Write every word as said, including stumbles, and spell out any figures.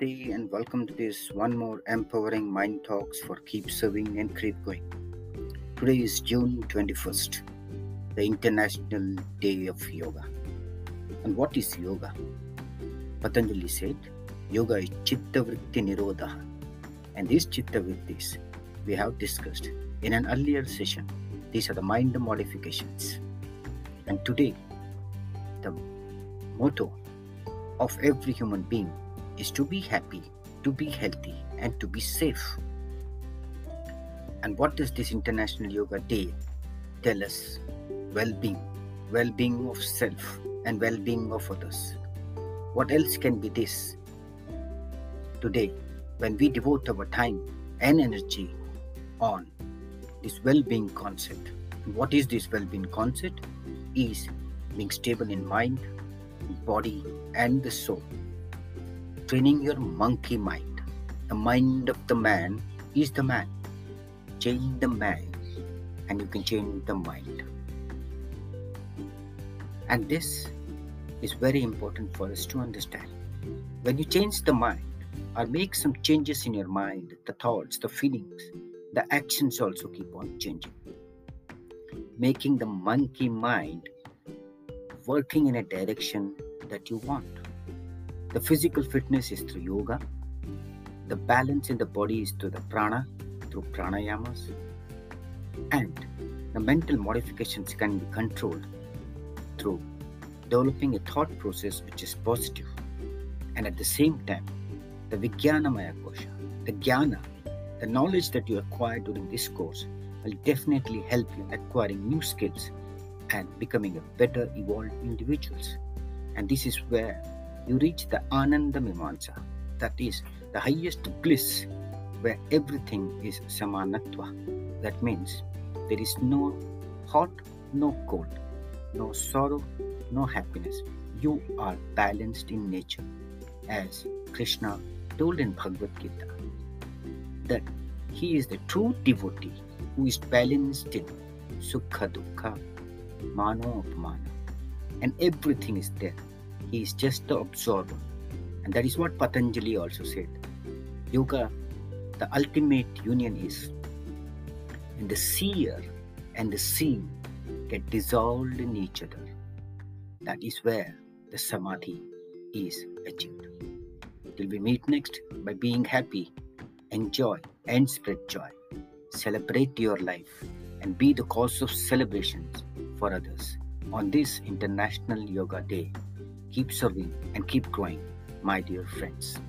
Namaste and welcome to this one more empowering mind talks for keep serving and keep going. Today is June twenty-first, the International Day of Yoga. And what is yoga? Patanjali said, yoga is Chitta Vritti Nirodha. And these Chitta Vrittis we have discussed in an earlier session. These are the mind modifications. And today, the motto of every human being is to be happy, to be healthy, and to be safe. And what does this International Yoga Day tell us? Well-being, well-being of self and well-being of others. What else can be this? Today, when we devote our time and energy on this well-being concept, and what is this well-being concept? Is being stable in mind, body, and the soul. Training your monkey mind. The mind of the man is the man. Change the man and you can change the mind. And this is very important for us to understand. When you change the mind or make some changes in your mind, the thoughts, the feelings, the actions also keep on changing. Making the monkey mind working in a direction that you want. The physical fitness is through yoga. The balance in the body is through the prana, through pranayamas. And the mental modifications can be controlled through developing a thought process which is positive. And at the same time, the vijnana maya kosha, the jnana, the knowledge that you acquire during this course will definitely help you acquiring new skills and becoming a better evolved individuals. And this is where you reach the Ananda Mimansa, that is the highest bliss where everything is samanatva. That means there is no hot, no cold, no sorrow, no happiness. You are balanced in nature. As Krishna told in Bhagavad Gita, that he is the true devotee who is balanced in Sukha Dukha, Mano Apamana, and everything is there. He is just the absorber. And that is what Patanjali also said. Yoga, the ultimate union is when the seer and the seen get dissolved in each other. That is where the Samadhi is achieved. Till we meet next, by being happy, enjoy and spread joy. Celebrate your life and be the cause of celebrations for others. On this International Yoga Day, keep serving and keep growing, my dear friends.